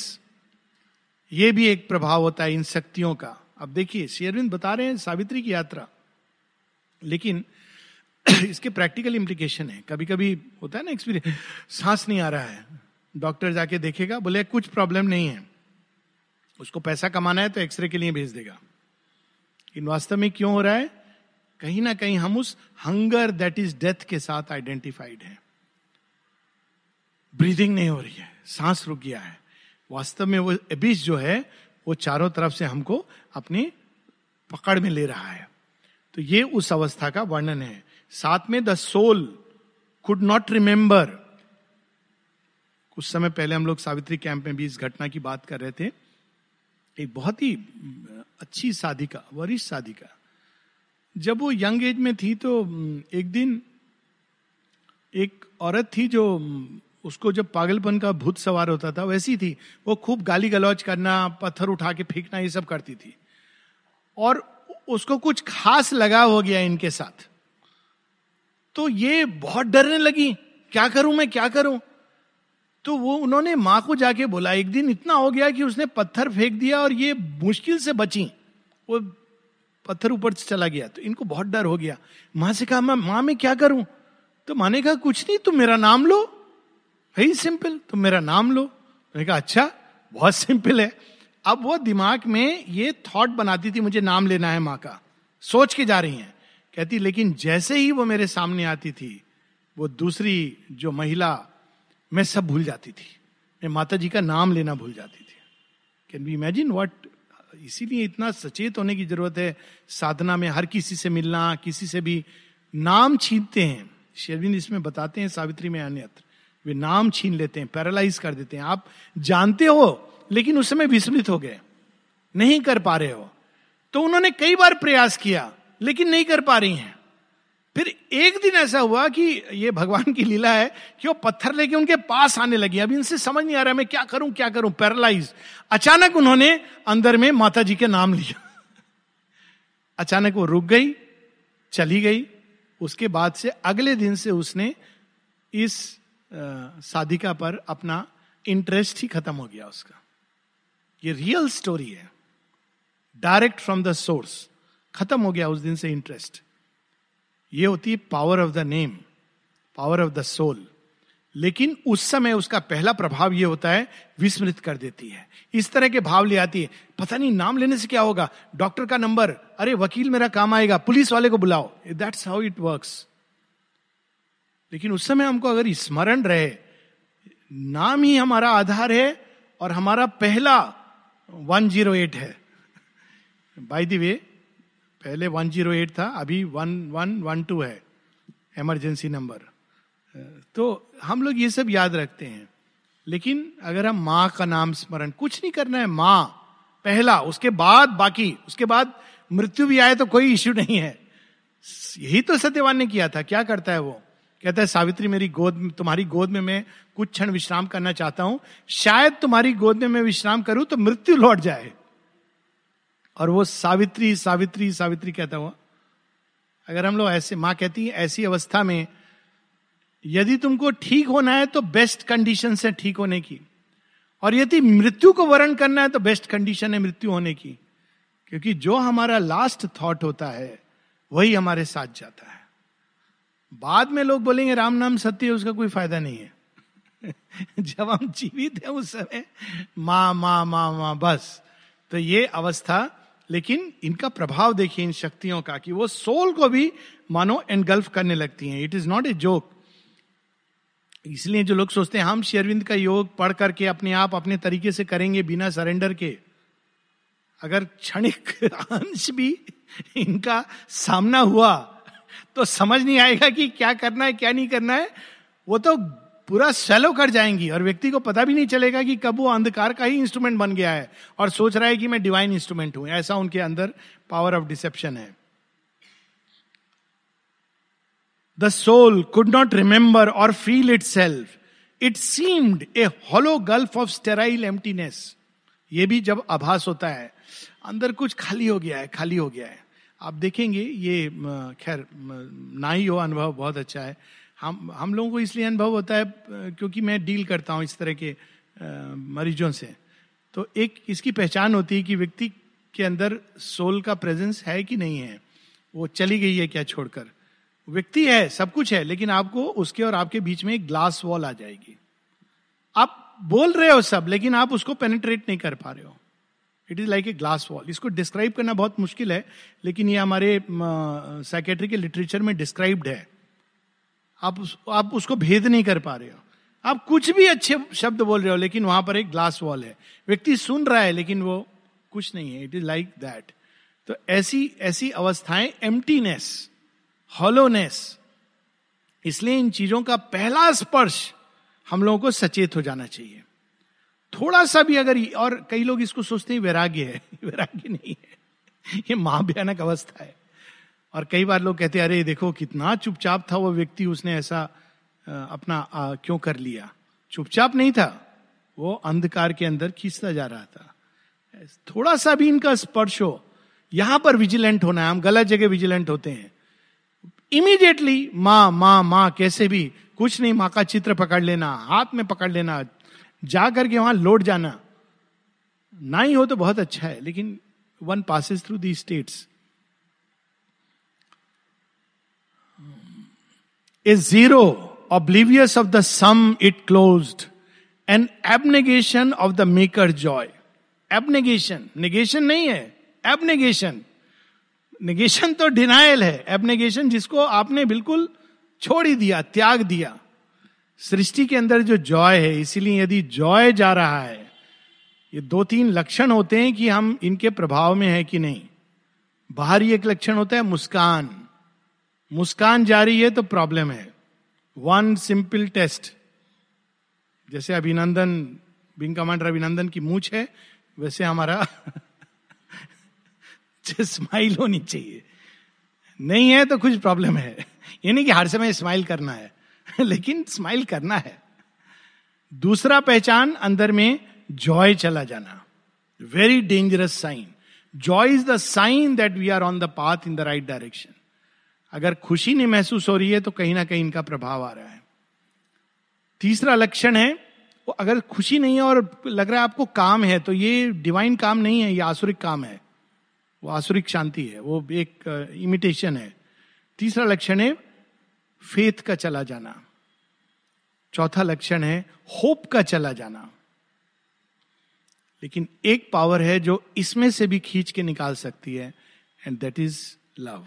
ये भी एक प्रभाव होता है इन शक्तियों का। अब देखिए श्री अरविंद बता रहे हैं सावित्री की यात्रा, लेकिन इसके प्रैक्टिकल इम्प्लीकेशन है। कभी कभी होता है ना एक्सपीरियंस, सांस नहीं आ रहा है, डॉक्टर जाके देखेगा, बोले कुछ प्रॉब्लम नहीं है, उसको पैसा कमाना है तो एक्सरे के लिए भेज देगा। इन वास्तव में क्यों हो रहा है? कहीं ना कहीं हम उस हंगर दैट इज डेथ के साथ आइडेंटिफाइड है। ब्रीदिंग नहीं हो रही है, सांस रुक गया है, वास्तव में वो एबिस जो है वो चारों तरफ से हमको अपनी पकड़ में ले रहा है। तो ये उस अवस्था का वर्णन है। साथ में the soul could not remember. कुछ समय पहले हम लोग सावित्री कैंप में भी इस घटना की बात कर रहे थे। एक बहुत ही अच्छी साधिका, वरिष्ठ साधिका, जब वो यंग एज में थी तो एक दिन एक औरत थी जो उसको जब पागलपन का भूत सवार होता था वैसी थी, वो खूब गाली गलौज करना, पत्थर उठा के फेंकना, ये सब करती थी। और उसको कुछ खास लगाव हो गया इनके साथ, तो ये बहुत डरने लगी, क्या करूं मैं, क्या करूं। तो वो उन्होंने माँ को जाके बोला, एक दिन इतना हो गया कि उसने पत्थर फेंक दिया और ये मुश्किल से बची, वो पत्थर ऊपर से चला गया। तो इनको बहुत डर हो गया। माँ से कहा, माँ मैं क्या करूं? तो माँ ने कहा, कुछ नहीं, तुम मेरा नाम लो, वेरी सिंपल, तुम मेरा नाम लो। मैंने कहा अच्छा, बहुत सिंपल है। अब वो दिमाग में ये थॉट बनाती थी, मुझे नाम लेना है माँ का, सोच के जा रही है। कहती लेकिन जैसे ही वो मेरे सामने आती थी, वो दूसरी जो महिला, मैं सब भूल जाती थी, मैं माता जी का नाम लेना भूल जाती थी। Can we imagine what. इसीलिए इतना सचेत होने की जरूरत है साधना में, हर किसी से मिलना, किसी से भी नाम छीनते हैं। श्री अरविंद इसमें बताते हैं सावित्री में अन्यत्र, वे नाम छीन लेते हैं, पैरालाइज कर देते हैं। आप जानते हो लेकिन उस समय विस्मृत हो गए, नहीं कर पा रहे हो। तो उन्होंने कई बार प्रयास किया लेकिन नहीं कर पा रही हैं। फिर एक दिन ऐसा हुआ कि ये भगवान की लीला है कि वो पत्थर लेके उनके पास आने लगी। अब इनसे समझ नहीं आ रहा मैं क्या करूं, क्या करूं, पैरालाइज। अचानक उन्होंने अंदर में माता जी के नाम लिया। अचानक वो रुक गई, चली गई। उसके बाद से अगले दिन से उसने इस साधिका पर अपना इंटरेस्ट ही खत्म हो गया उसका। ये रियल स्टोरी है, डायरेक्ट फ्रॉम द सोर्स, खत्म हो गया उस दिन से इंटरेस्ट। ये होती है power of the name, power of the soul. लेकिन उस समय उसका पहला प्रभाव ये होता है, विस्मृत कर देती है, इस तरह के भाव ले आती है, पता नहीं नाम लेने से क्या होगा, डॉक्टर का नंबर, अरे वकील मेरा काम आएगा, पुलिस वाले को बुलाओ, दैट्स हाउ इट वर्क्स। लेकिन उस समय हमको अगर स्मरण रहे, नाम ही हमारा आधार है और हमारा पहला 108 है। बाय द वे, पहले 108 था, अभी 1112 है, इमरजेंसी नंबर। तो हम लोग ये सब याद रखते हैं, लेकिन अगर हम माँ का नाम स्मरण, कुछ नहीं करना है, माँ पहला, उसके बाद बाकी। उसके बाद मृत्यु भी आए तो कोई इश्यू नहीं है। यही तो सत्यवान ने किया था। क्या करता है वो? कहता है सावित्री मेरी गोद में, तुम्हारी गोद में मैं कुछ क्षण विश्राम करना चाहता हूं, शायद तुम्हारी गोद में मैं विश्राम करूं तो मृत्यु लौट जाए। और वो सावित्री सावित्री सावित्री कहता हुआ, अगर हम लोग ऐसे, माँ कहती है ऐसी अवस्था में यदि तुमको ठीक होना है तो बेस्ट कंडीशन है ठीक होने की, और यदि मृत्यु को वरण करना है तो बेस्ट कंडीशन है मृत्यु होने की, क्योंकि जो हमारा लास्ट थॉट होता है वही हमारे साथ जाता है। बाद में लोग बोलेंगे राम नाम सत्य है, उसका कोई फायदा नहीं है। जब हम जीवित हैं उस समय माँ माँ माँ माँ, बस। तो ये अवस्था, लेकिन इनका प्रभाव देखिए इन शक्तियों का, कि वो सोल को भी मानो एनगल्फ करने लगती हैं। It is not a joke. इसलिए जो लोग सोचते हैं हम श्री अरविंद का योग पढ़ करके अपने आप अपने तरीके से करेंगे बिना सरेंडर के, अगर क्षणिक अंश भी इनका सामना हुआ तो समझ नहीं आएगा कि क्या करना है क्या नहीं करना है। वो तो पूरा शैलो कर जाएंगी और व्यक्ति को पता भी नहीं चलेगा कि कब वो अंधकार का ही इंस्ट्रूमेंट बन गया है और सोच रहा है कि मैं डिवाइन इंस्ट्रूमेंट हूं। ऐसा उनके अंदर पावर ऑफ डिसेप्शन है। The soul could not remember और feel itself, it seemed a hollow gulf of sterile emptiness. ये भी जब आभास होता है अंदर कुछ खाली हो गया है, खाली हो गया है, आप देखेंगे ये, खैर ना ही हो अनुभव, बहुत अच्छा है। हम लोगों को इसलिए अनुभव होता है क्योंकि मैं डील करता हूँ इस तरह के मरीजों से, तो एक इसकी पहचान होती है कि व्यक्ति के अंदर सोल का प्रेजेंस है कि नहीं है, वो चली गई है क्या छोड़कर। व्यक्ति है, सब कुछ है, लेकिन आपको उसके और आपके बीच में एक ग्लास वॉल आ जाएगी। आप बोल रहे हो सब, लेकिन आप उसको पेनिट्रेट नहीं कर पा रहे हो। It is like a glass wall. इसको डिस्क्राइब करना बहुत मुश्किल है, लेकिन ये हमारे साइकेट्री के लिटरेचर में डिस्क्राइब्ड है। आप उसको भेद नहीं कर पा रहे हो। आप कुछ भी अच्छे शब्द बोल रहे हो, लेकिन वहां पर एक ग्लास वॉल है। व्यक्ति सुन रहा है, लेकिन वो कुछ नहीं है। It is like that. तो ऐसी अवस्थाएं एम्प्टीनेस, हॉलोनेस, इसलिए इन चीजों का पहला स्पर्श हम लोगों को सचेत हो जाना चाहिए। थोड़ा सा भी अगर, और कई लोग इसको सोचते हैं वैराग्य है, वैराग्य नहीं है, ये महाभयानक अवस्था है। और कई बार लोग कहते हैं अरे देखो कितना चुपचाप था वो व्यक्ति, उसने ऐसा अपना क्यों कर लिया। चुपचाप नहीं था वो, अंधकार के अंदर खींचता जा रहा था। थोड़ा सा भी इनका स्पर्श हो, यहां पर विजिलेंट होना है। हम गलत जगह विजिलेंट होते हैं। इमीडिएटली माँ माँ माँ, कैसे भी कुछ नहीं, माँ का चित्र पकड़ लेना, हाथ में पकड़ लेना, जा करके वहां लौट जाना। ना ही हो तो बहुत अच्छा है, लेकिन one passes through the states. Is zero, oblivious of the sum it closed, an abnegation of the maker joy. Abnegation, negation नहीं है, abnegation. Negation तो denial है, abnegation जिसको आपने बिल्कुल छोड़ ही दिया, त्याग दिया। सृष्टि के अंदर जो joy है, इसीलिए यदि joy जा रहा है, ये 2-3 लक्षण होते हैं कि हम इनके प्रभाव में है कि नहीं। बाहरी एक लक्षण होता है मुस्कान। मुस्कान जा रही है तो प्रॉब्लम है। वन सिंपल टेस्ट, जैसे अभिनंदन, विंग कमांडर अभिनंदन की मूछ है, वैसे हमारा स्माइल होनी चाहिए। नहीं है तो कुछ प्रॉब्लम है। ये नहीं कि हर समय स्माइल करना है लेकिन स्माइल करना है। दूसरा पहचान, अंदर में जॉय चला जाना, very dangerous sign. Joy is the sign that we are on the path in the right direction. अगर खुशी नहीं महसूस हो रही है तो कहीं ना कहीं इनका प्रभाव आ रहा है। तीसरा लक्षण है, वो अगर खुशी नहीं है और लग रहा है आपको काम है, तो ये डिवाइन काम नहीं है, ये आसुरिक काम है, वो आसुरिक शांति है, वो एक इमिटेशन है। तीसरा लक्षण है फेथ का चला जाना। चौथा लक्षण है होप का चला जाना। लेकिन एक पावर है जो इसमें से भी खींच के निकाल सकती है, एंड दैट इज लव।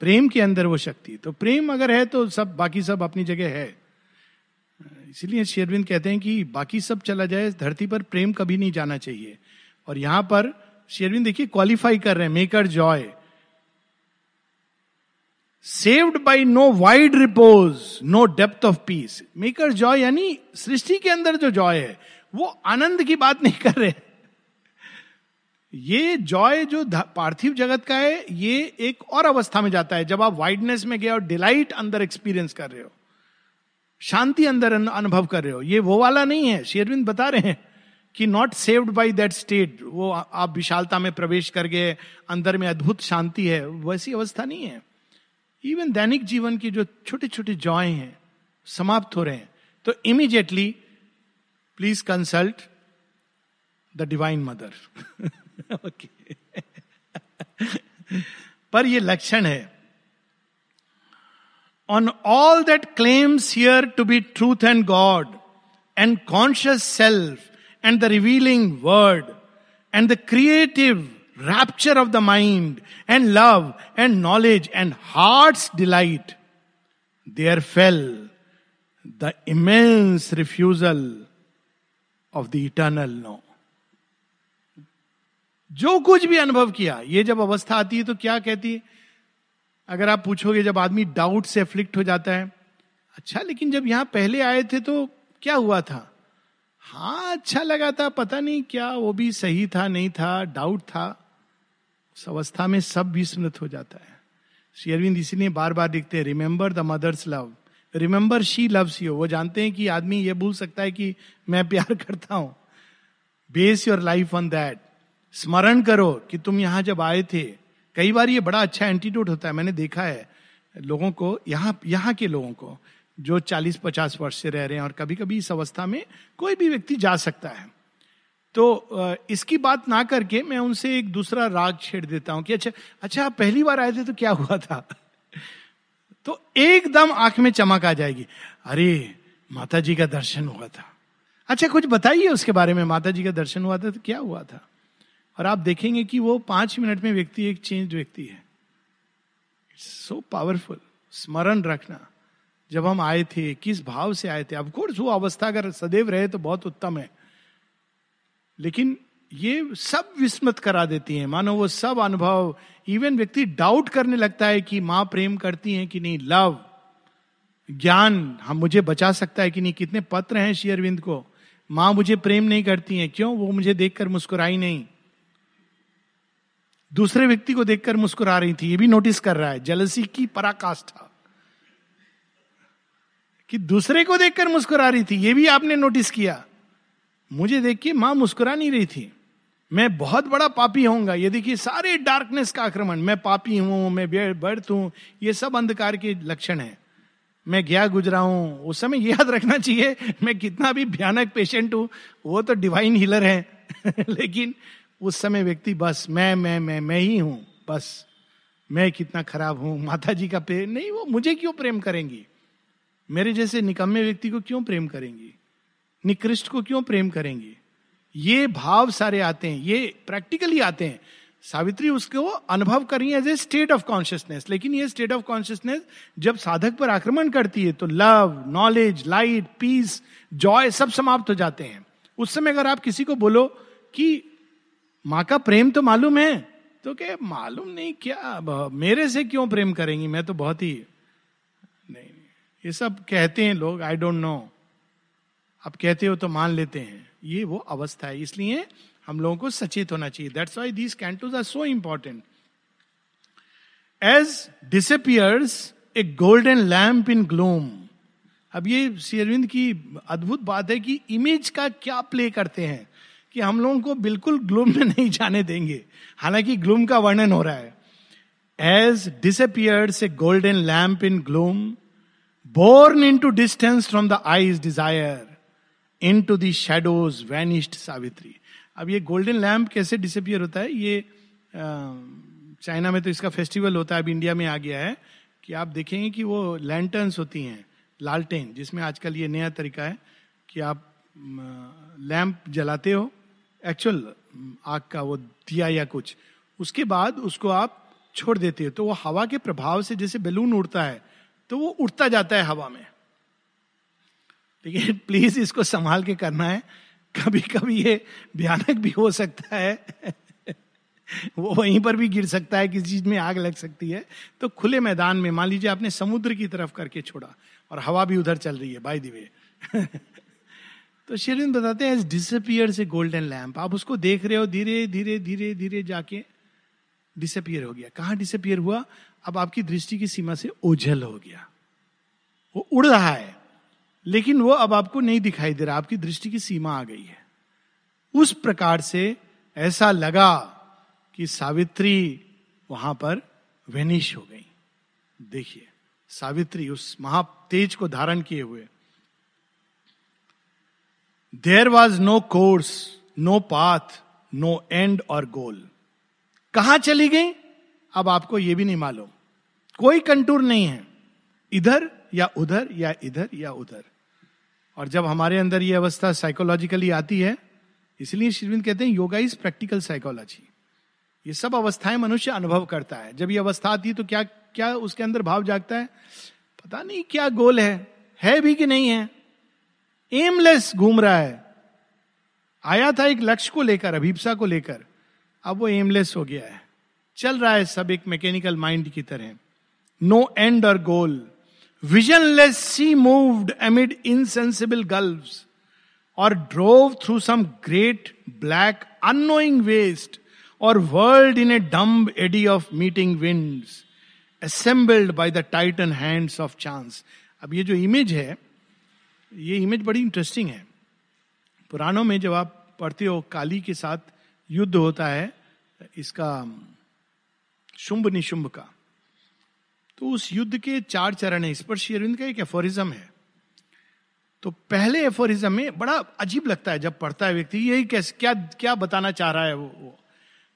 प्रेम के अंदर वो शक्ति। तो प्रेम अगर है तो सब, बाकी सब अपनी जगह है। इसीलिए श्री अरविंद कहते हैं कि बाकी सब चला जाए, धरती पर प्रेम कभी नहीं जाना चाहिए। और यहां पर श्री अरविंद देखिए क्वालिफाई कर रहे हैं, maker joy saved by no wide repose no depth of peace. Maker joy यानी सृष्टि के अंदर जो जॉय है, वो आनंद की बात नहीं कर रहे। ये जॉय जो पार्थिव जगत का है, ये एक और अवस्था में जाता है, जब आप वाइडनेस में गए और डिलाइट अंदर एक्सपीरियंस कर रहे हो, शांति अंदर अनुभव कर रहे हो। ये वो वाला नहीं है। श्री अरविंद बता रहे हैं कि not saved by that state, वो आप विशालता में प्रवेश कर गए, अंदर में अद्भुत शांति है, वैसी अवस्था नहीं है। इवन दैनिक जीवन की जो छोटे छोटे जॉय हैं, समाप्त हो रहे हैं, तो immediately please consult the divine mother. पर ये लक्षण है। On all that claims here to be truth and God and conscious self and the revealing word and the creative rapture of the mind and love and knowledge and heart's delight, there fell the immense refusal of the eternal no. जो कुछ भी अनुभव किया, ये जब अवस्था आती है तो क्या कहती है? अगर आप पूछोगे, जब आदमी डाउट से अफ्लिक्ट हो जाता है, अच्छा लेकिन जब यहां पहले आए थे तो क्या हुआ था? हाँ अच्छा लगा था, पता नहीं क्या वो भी सही था नहीं था, डाउट था। उस अवस्था में सब विस्मृत हो जाता है। श्री अरविंद इसीलिए बार बार लिखते हैं, remember the mother's love, remember she loves you. वो जानते हैं कि आदमी ये भूल सकता है कि मैं प्यार करता हूं। Base your life on that. स्मरण करो कि तुम यहां जब आए थे। कई बार ये बड़ा अच्छा एंटीडोट होता है, मैंने देखा है। लोगों को, यहाँ के लोगों को जो 40-50 वर्ष से रह रहे हैं, और कभी कभी इस अवस्था में कोई भी व्यक्ति जा सकता है, तो इसकी बात ना करके मैं उनसे एक दूसरा राग छेड़ देता हूं कि अच्छा आप पहली बार आए थे तो क्या हुआ था। तो एकदम आंख में चमक आ जाएगी, अरे माता जी का दर्शन हुआ था, अच्छा कुछ बताइए उसके बारे में, माता जी का दर्शन हुआ था तो क्या हुआ था। और आप देखेंगे कि वो 5 मिनट में व्यक्ति एक चेंज व्यक्ति है। It's so powerful. स्मरण रखना जब हम आए थे किस भाव से आए थे, ऑफ कोर्स वो अवस्था अगर सदैव रहे तो बहुत उत्तम है, लेकिन ये सब विस्मृत करा देती है, मानो वो सब अनुभव। इवन व्यक्ति डाउट करने लगता है कि माँ प्रेम करती है कि नहीं, लव ज्ञान हम मुझे बचा सकता है कि नहीं। कितने पत्र हैं श्री अरविंद को, माँ मुझे प्रेम नहीं करती है, क्यों? वो मुझे देखकर मुस्कुराई नहीं, दूसरे व्यक्ति को देखकर मुस्कुरा रही थी। ये भी नोटिस कर रहा है, जेलसी की पराकाष्ठा, कि दूसरे को देखकर मुस्कुरा रही थी, ये भी आपने नोटिस किया, मुझे देख के मां मुस्कुरा नहीं रही थी, मैं बहुत बड़ा पापी होऊंगा। ये देखिए सारे डार्कनेस का आक्रमण, मैं पापी हूं, मैं व्यर्थ हूं, ये सब अंधकार के लक्षण है। मैं गया गुजरा हूं, उस समय याद रखना चाहिए मैं कितना भी भयानक पेशेंट हूं, वो तो डिवाइन हीलर है लेकिन उस समय व्यक्ति बस मैं ही हूं, बस मैं कितना खराब हूं, माता जी का प्रेम नहीं, वो मुझे क्यों प्रेम करेंगी, मेरे जैसे निकम्मे व्यक्ति को क्यों प्रेम करेंगी, निकृष्ट को क्यों प्रेम करेंगे। ये भाव सारे आते हैं, ये प्रैक्टिकली आते हैं। सावित्री उसको अनुभव कर रही है as a state of consciousness, लेकिन ये स्टेट ऑफ कॉन्शियसनेस जब साधक पर आक्रमण करती है तो love, knowledge, light, peace, joy सब समाप्त हो जाते हैं। उस समय अगर आप किसी को बोलो कि माँ का प्रेम तो मालूम है, तो क्या मालूम नहीं, क्या मेरे से क्यों प्रेम करेंगी, मैं तो बहुत ही नहीं। ये सब कहते हैं लोग, आई डोंट नो, आप कहते हो तो मान लेते हैं, ये वो अवस्था है। इसलिए हम लोगों को सचेत होना चाहिए। That's why these cantos are so important. As disappears a golden lamp in gloom. अब ये श्री अरविंद की अद्भुत बात है कि इमेज का क्या प्ले करते हैं कि हम लोगों को बिल्कुल ग्लूम में नहीं जाने देंगे, हालांकि ग्लूम का वर्णन हो रहा है। As disappears a golden lamp in gloom, born into distance from the eyes desire, into the shadows vanished Savitri. अब ये गोल्डन लैम्प कैसे डिसअपियर होता है, ये चाइना में तो इसका फेस्टिवल होता है, अब इंडिया में आ गया है, कि आप देखेंगे कि वो लैंटर्न्स होती हैं, लालटेन, जिसमें आजकल ये नया तरीका है कि आप लैम्प जलाते हो, एक्चुअल आग का वो दिया या कुछ, उसके बाद उसको आप छोड़ देते हो तो वो हवा के प्रभाव से जैसे बैलून उड़ता है तो वो उड़ता जाता है हवा में। लेकिन प्लीज इसको संभाल के करना है, कभी कभी ये भयानक भी हो सकता है वो वहीं पर भी गिर सकता है, किसी चीज में आग लग सकती है। तो खुले मैदान में, मान लीजिए आपने समुद्र की तरफ करके छोड़ा और हवा भी उधर चल रही है, बाय द वे तो शिरिन बताते हैं as disappears a golden lamp, आप उसको देख रहे हो, धीरे धीरे धीरे धीरे जाके डिसअपियर हो गया। कहाँ डिसअपियर हुआ? अब आपकी दृष्टि की सीमा से ओझल हो गया। वो उड़ रहा है लेकिन वो अब आपको नहीं दिखाई दे रहा, आपकी दृष्टि की सीमा आ गई है। उस प्रकार से ऐसा लगा कि सावित्री वहां पर वेनिश हो गई। देखिए सावित्री उस महातेज को धारण किए हुए। There was no course, no path, no end और गोल। कहां चली गई अब आपको यह भी नहीं मालूम, कोई कंटूर नहीं है, इधर या उधर या इधर या उधर। और जब हमारे अंदर ये अवस्था साइकोलॉजिकली आती है, इसलिए श्री अरविंद कहते हैं योगा इज प्रैक्टिकल साइकोलॉजी। ये सब अवस्थाएं मनुष्य अनुभव करता है। जब ये अवस्था आती है तो क्या क्या उसके अंदर भाव जागता है, पता नहीं क्या गोल है भी कि नहीं है, एमलेस घूम रहा है। आया था एक लक्ष्य को लेकर, अभिप्सा को लेकर, अब वो एमलेस हो गया है, चल रहा है सब एक मैकेनिकल माइंड की तरह। नो एंड और गोल। Visionless she moved amid insensible gulfs or drove through some great black unknowing waste or whirled in a dumb eddy of meeting winds assembled by the titan hands of chance. अब ये जो इमेज है, ये इमेज बड़ी इंटरेस्टिंग है। पुराणों में जब आप पढ़ते हो काली के साथ युद्ध होता है इसका शुंभ निशुंभ का, तो उस युद्ध के चार चरण है, इस पर श्री अरविंद का एक एफोरिज्म है। तो पहले एफोरिज्म में बड़ा अजीब लगता है जब पढ़ता है व्यक्ति, यही क्या क्या बताना चाह रहा है वो।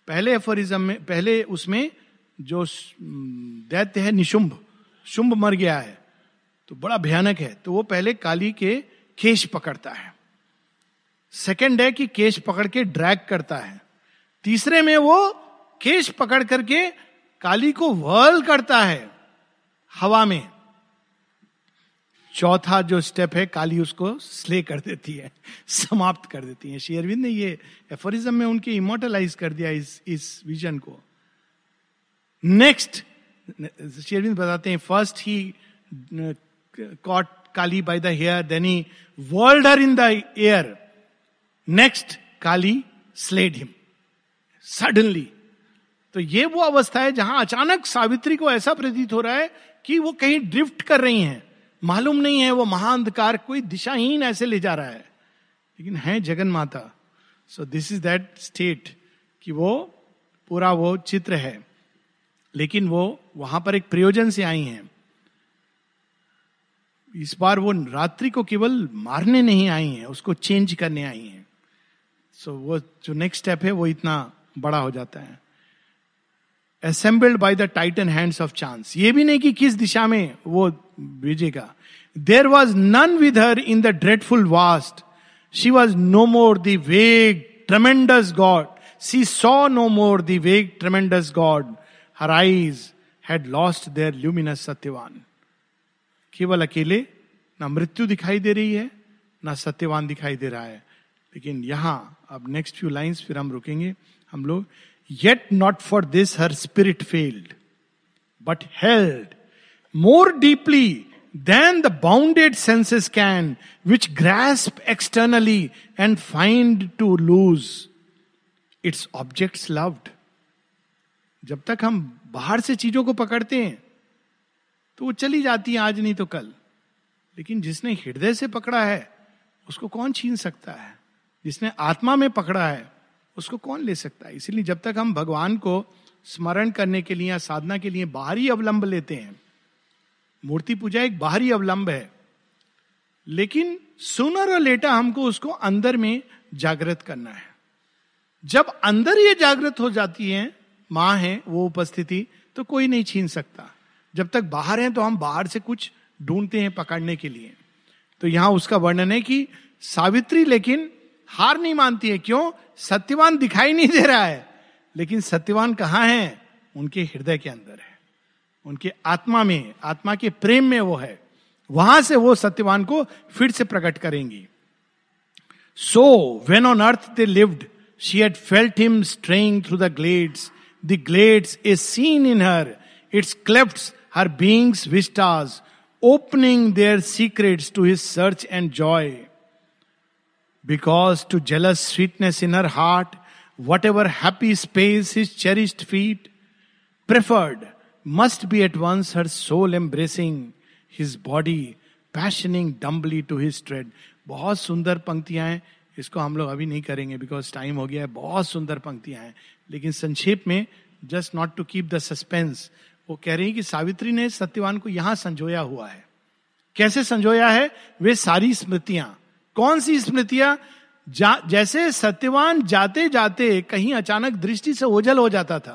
पहले एफोरिज्म में, पहले उसमें जो दैत्य है निशुंभ, शुंभ मर गया है तो बड़ा भयानक है, तो वो पहले काली के केश पकड़ता है। सेकंड है कि केश पकड़ के ड्रैग करता है। तीसरे में वो केश पकड़ करके काली को व्हर्ल करता है हवा में। चौथा जो स्टेप है, काली उसको स्ले कर देती है, समाप्त कर देती है। श्री अरविंद ने ये एफोरिज्म में उनके इमोर्टलाइज कर दिया इस विजन को। नेक्स्ट श्री अरविंद बताते हैं, first he caught Kali by the hair, then he whirled her in the air. Next Kali slayed him suddenly. तो ये वो अवस्था है जहां अचानक सावित्री को ऐसा प्रतीत हो रहा है कि वो कहीं ड्रिफ्ट कर रही हैं, मालूम नहीं है, वो महाअंधकार कोई दिशाहीन ऐसे ले जा रहा है, लेकिन है Jagan Mata. So this is that state कि वो पूरा वो चित्र है, लेकिन वो वहां पर एक प्रयोजन से आई हैं। इस बार वो रात्रि को केवल मारने नहीं आई हैं, उसको चेंज करने आई हैं। सो वो जो नेक्स्ट स्टेप है वो इतना बड़ा हो जाता है। Assembled by the titan hands of chance. ये भी नहीं कि किस दिशा में वो भेजेगा। There was none with her in the dreadful vast. She was no more the vague, tremendous God. She saw no more the vague, tremendous God. Her eyes had lost their luminous Satyavan. केवल अकेले ना मृत्यु दिखाई दे रही है ना सत्यवान दिखाई दे रहा है। लेकिन यहां अब नेक्स्ट फ्यू लाइंस फिर हम रुकेंगे हम लोग। Yet not for this her spirit failed, but held more deeply than the bounded senses can, which grasp externally and find to lose its objects loved. जब तक हम बाहर से चीजों को पकड़ते हैं तो वो चली जाती है, आज नहीं तो कल, लेकिन जिसने हृदय से पकड़ा है उसको कौन छीन सकता है, जिसने आत्मा में पकड़ा है उसको कौन ले सकता है। इसीलिए जब तक हम भगवान को स्मरण करने के लिए या साधना के लिए बाहरी अवलंब लेते हैं, मूर्ति पूजा एक बाहरी अवलंब है, लेकिन सुनर और लेटा हमको उसको अंदर में जागृत करना है। जब अंदर ये जागृत हो जाती है, माँ है वो उपस्थिति, तो कोई नहीं छीन सकता। जब तक बाहर हैं तो हम बाहर से कुछ ढूंढते हैं पकड़ने के लिए। तो यहां उसका वर्णन है कि सावित्री लेकिन हार नहीं मानती है। क्यों? सत्यवान दिखाई नहीं दे रहा है, लेकिन सत्यवान कहाँ है? उनके हृदय के अंदर है, उनके आत्मा में, आत्मा के प्रेम में वो है। वहां से वो सत्यवान को फिर से प्रकट करेंगी। So when on earth they lived she had felt him straying through the glades is seen in her its clefts her beings vistas opening their secrets to his search and joy. Because to jealous sweetness in her heart, whatever happy space his cherished feet preferred must be at once her soul embracing, his body passioning dumbly to his tread. बहुत सुंदर पंक्तियां हैं, इसको हम लोग अभी नहीं करेंगे बिकॉज टाइम हो गया है। बहुत सुंदर पंक्तियां हैं, लेकिन संक्षेप में, just not to keep the suspense, वो कह रही है कि सावित्री ने सत्यवान को यहां संजोया हुआ है। कैसे संजोया है? वे सारी स्मृतियां, कौन सी स्मृतियां? जैसे सत्यवान जाते जाते कहीं अचानक दृष्टि से ओझल हो जाता था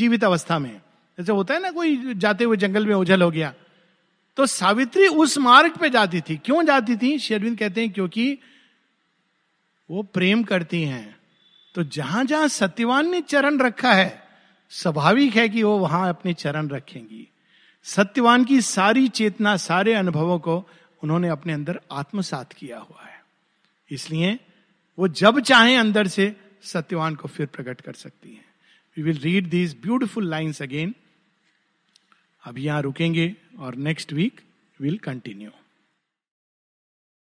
जीवित अवस्था में, जैसे होता है ना कोई जाते हुए जंगल में ओझल हो गया, तो सावित्री उस मार्ग पे जाती थी। क्यों जाती थी? श्री अरविंद कहते हैं क्योंकि वो प्रेम करती हैं। तो जहां जहां सत्यवान ने चरण रखा है, स्वाभाविक है कि वो वहां अपने चरण रखेंगी। सत्यवान की सारी चेतना, सारे अनुभवों को उन्होंने अपने अंदर आत्मसात किया हुआ है, इसलिए वो जब चाहे अंदर से सत्यवान को फिर प्रकट कर सकती हैं। We will read these beautiful lines again. अब यहां रुकेंगे और नेक्स्ट वीक विल कंटिन्यू।